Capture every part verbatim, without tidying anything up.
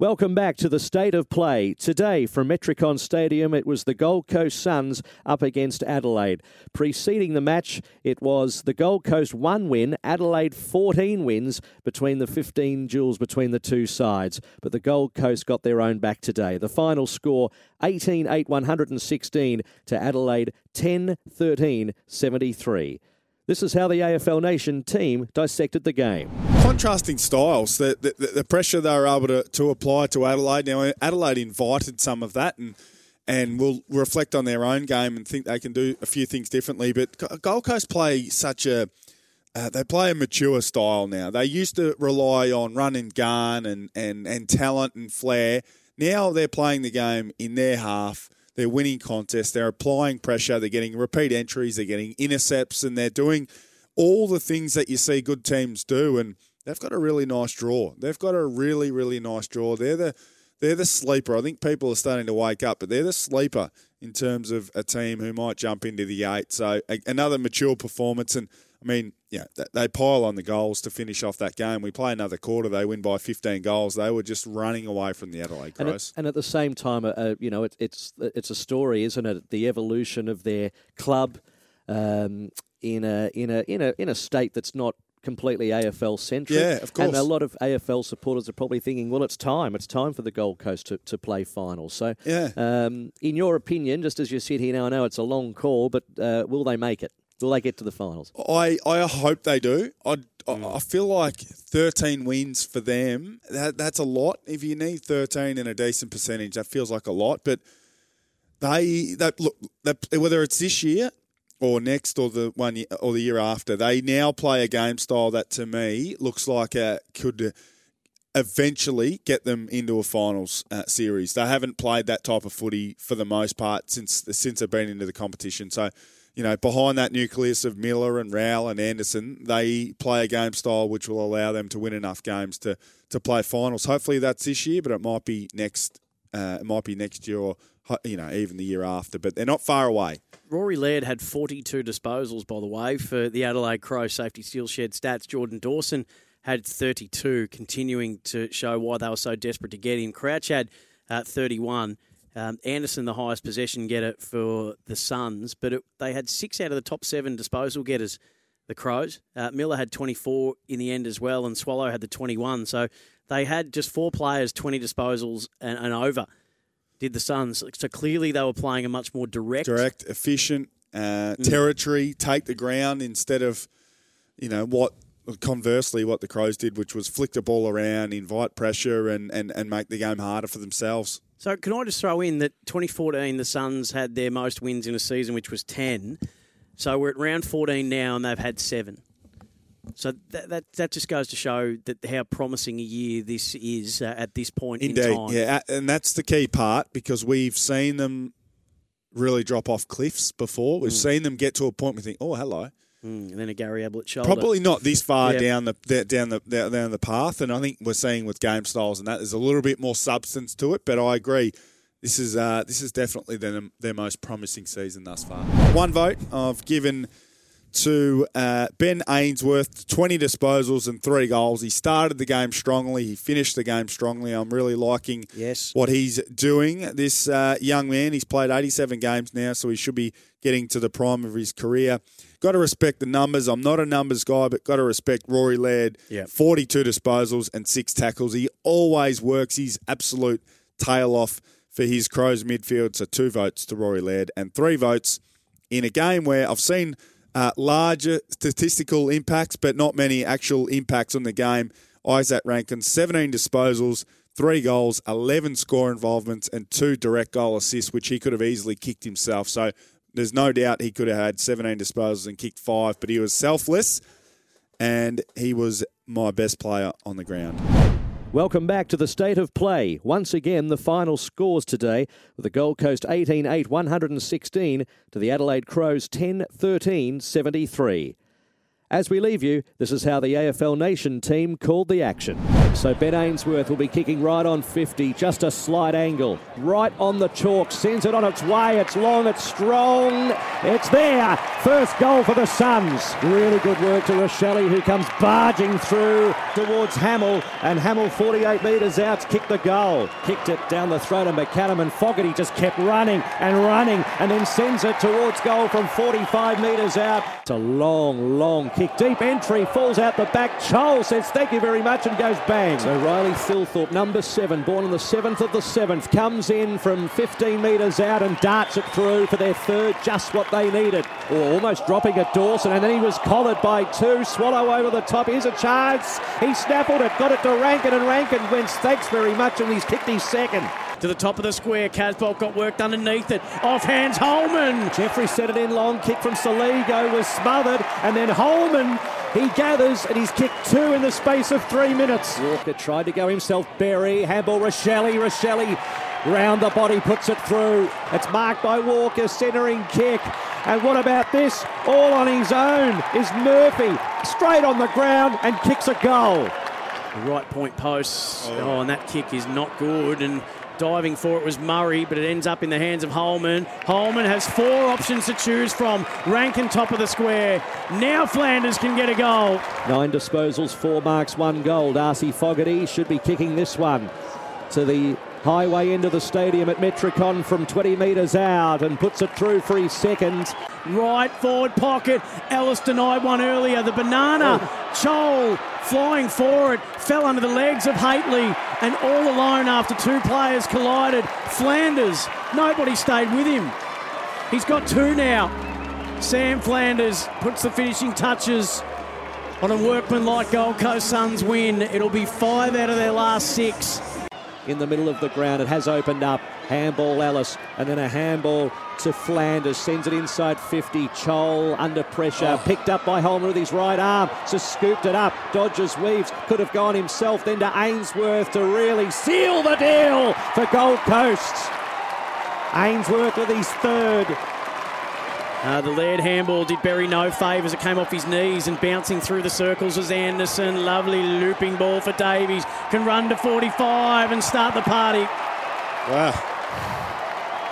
Welcome back to the State of Play. Today from Metricon Stadium, it was the Gold Coast Suns up against Adelaide. Preceding the match, it was the Gold Coast one win, Adelaide fourteen wins between the fifteen duels between the two sides. But the Gold Coast got their own back today. The final score, eighteen eight, one sixteen to Adelaide, ten thirteen, seventy-three. This is how the A F L Nation team dissected the game. Contrasting styles, the, the, the pressure they were able to, to apply to Adelaide. Now, Adelaide invited some of that and and will reflect on their own game and think they can do a few things differently. But Gold Coast play such a uh, – they play a mature style now. They used to rely on run and gun and, and, and talent and flair. Now they're playing the game in their half. They're winning contests, they're applying pressure, they're getting repeat entries, they're getting intercepts, and they're doing all the things that you see good teams do. And they've got a really nice draw. They've got a really, really nice draw. They're the they're the sleeper. I think people are starting to wake up, but they're the sleeper in terms of a team who might jump into the eight. So a, another mature performance. And, I mean, yeah, they pile on the goals to finish off that game. We play another quarter. They win by fifteen goals. They were just running away from the Adelaide Crows. And at, and at the same time, uh, you know, it, it's it's a story, isn't it? The evolution of their club um, in a in a in a in a state that's not completely A F L centric. Yeah, of course. And a lot of A F L supporters are probably thinking, well, it's time. It's time for the Gold Coast to, to play finals. So, yeah. um, in your opinion, just as you sit here now, I know it's a long call, but uh, will they make it? Will they get to the finals? I, I hope they do. I, mm. I feel like thirteen wins for them, that, that's a lot. If you need thirteen and a decent percentage, that feels like a lot. But they that look that, whether it's this year or next or the one year, or the year after, they now play a game style that to me looks like a could eventually get them into a finals uh, series. They haven't played that type of footy for the most part since since they've been into the competition. So, you know, behind that nucleus of Miller and Rowell and Anderson, they play a game style which will allow them to win enough games to to play finals. Hopefully that's this year, but it might be next. Uh, it might be next year, or you know, even the year after. But they're not far away. Rory Laird had forty-two disposals, by the way, for the Adelaide Crows. Safety Steel shared stats. Jordan Dawson had thirty-two, continuing to show why they were so desperate to get in. Crouch had uh, thirty-one. Um, Anderson, the highest possession getter for the Suns, but it, they had six out of the top seven disposal getters, the Crows. Uh, Miller had twenty-four in the end as well, and Swallow had the twenty-one. So they had just four players, twenty disposals and, and over, did the Suns. So clearly they were playing a much more direct... Direct, efficient, uh, territory, mm. take the ground instead of, you know, what... Conversely, what the Crows did, which was flick the ball around, invite pressure and, and, and make the game harder for themselves. So can I just throw in that twenty fourteen, the Suns had their most wins in a season, which was ten. So we're at round fourteen now and they've had seven. So that that, that just goes to show that how promising a year this is uh, at this point Indeed. in time. Yeah, and that's the key part because we've seen them really drop off cliffs before. We've mm. seen them get to a point where we think, oh, hello. Mm, and then a Gary Ablett shoulder. Probably not this far yeah. down the down the down the path, and I think we're seeing with game styles and that there's a little bit more substance to it. But I agree, this is uh, this is definitely their their most promising season thus far. One vote I've given to uh, Ben Ainsworth, twenty disposals and three goals. He started the game strongly. He finished the game strongly. I'm really liking yes. what he's doing. This uh, young man, he's played eighty-seven games now, so he should be getting to the prime of his career. Got to respect the numbers. I'm not a numbers guy, but got to respect Rory Laird. Yep. forty-two disposals and six tackles. He always works his absolute tail off for his Crows midfield. So two votes to Rory Laird and three votes in a game where I've seen uh, larger statistical impacts, but not many actual impacts on the game. Isaac Rankin, seventeen disposals, three goals, eleven score involvements, and two direct goal assists, which he could have easily kicked himself. So there's no doubt he could have had seventeen disposals and kicked five, but he was selfless and he was my best player on the ground. Welcome back to the State of Play. Once again, the final scores today with the Gold Coast eighteen eight, one sixteen to the Adelaide Crows ten thirteen, seventy-three. As we leave you, this is how the A F L Nation team called the action. So Ben Ainsworth will be kicking right on fifty, just a slight angle. Right on the chalk, sends it on its way, it's long, it's strong, it's there. First goal for the Suns. Really good work to Rochelle, who comes barging through towards Hamill, and Hamill forty-eight metres out, kicked the goal. Kicked it down the throat of McCannum, and Fogarty just kept running and running, and then sends it towards goal from forty-five metres out. It's a long, long kick. Deep entry, falls out the back. Chol says thank you very much and goes bang. So Riley Philthorpe, number seven, born on the seventh of the seventh, comes in from fifteen metres out and darts it through for their third, just what they needed. Oh, almost dropping at Dawson, and then he was collared by two. Swallow over the top, here's a chance. He snaffled it, got it to Rankin, and Rankin went thanks very much, and he's kicked his second. To the top of the square, Kasbold got work done underneath it. Off hands Holman. Jeffrey set it in long, kick from Saligo was smothered, and then Holman, he gathers and he's kicked two in the space of three minutes. Walker tried to go himself, Barry, handball, Rochelle, Rochelle round the body, puts it through. It's marked by Walker, centering kick. And what about this? All on his own is Murphy, straight on the ground and kicks a goal. The right point post, oh, oh and that kick is not good, and diving for it was Murray, but it ends up in the hands of Holman. Holman has four options to choose from. Rankin top of the square. Now Flanders can get a goal. Nine disposals, four marks, one goal. Darcy Fogarty should be kicking this one to the highway into the stadium at Metricon from twenty metres out, and puts it through for his second. Right forward pocket. Ellis denied one earlier. The banana. Oh. Chol flying forward, fell under the legs of Hately, and all alone after two players collided. Flanders, nobody stayed with him. He's got two now. Sam Flanders puts the finishing touches on a workmanlike Gold Coast Suns win. It'll be five out of their last six. In the middle of the ground, it has opened up. Handball Ellis, and then a handball to Flanders, sends it inside fifty. Chol under pressure, oh. picked up by Holman with his right arm, just scooped it up, dodges, weaves, could have gone himself, then to Ainsworth to really seal the deal for Gold Coast. Ainsworth with his third. Uh, the Laird handball did Barry no favours. It came off his knees, and bouncing through the circles was Anderson. Lovely looping ball for Davies. Can run to forty-five and start the party. Wow.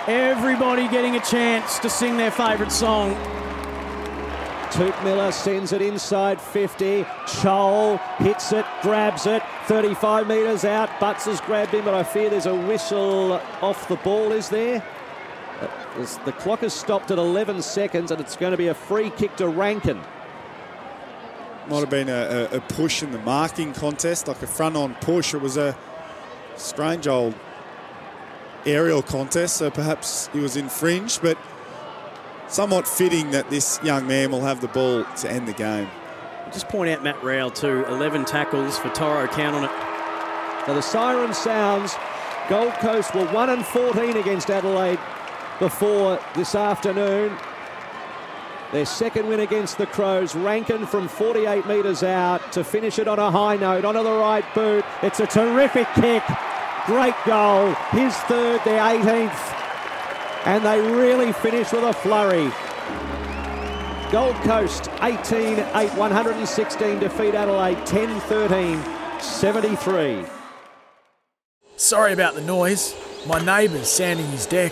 Everybody getting a chance to sing their favourite song. Toot Miller sends it inside fifty. Chol hits it, grabs it, thirty-five metres out. Butts has grabbed him, but I fear there's a whistle off the ball, is there? The clock has stopped at eleven seconds, and it's going to be a free kick to Rankin. Might have been a, a push in the marking contest, like a front-on push. It was a strange old aerial contest, so perhaps he was infringed, but somewhat fitting that this young man will have the ball to end the game. I'll just point out Matt Rowell too, eleven tackles for Toro, count on it. Now the siren sounds. Gold Coast were one and fourteen against Adelaide before this afternoon. Their second win against the Crows. Rankin from forty-eight metres out to finish it on a high note, onto the right boot. It's a terrific kick. Great goal. His third, their eighteenth. And they really finish with a flurry. Gold Coast eighteen eight, one hundred sixteen defeat Adelaide ten thirteen, seventy-three. Sorry about the noise. My neighbour's sanding his deck.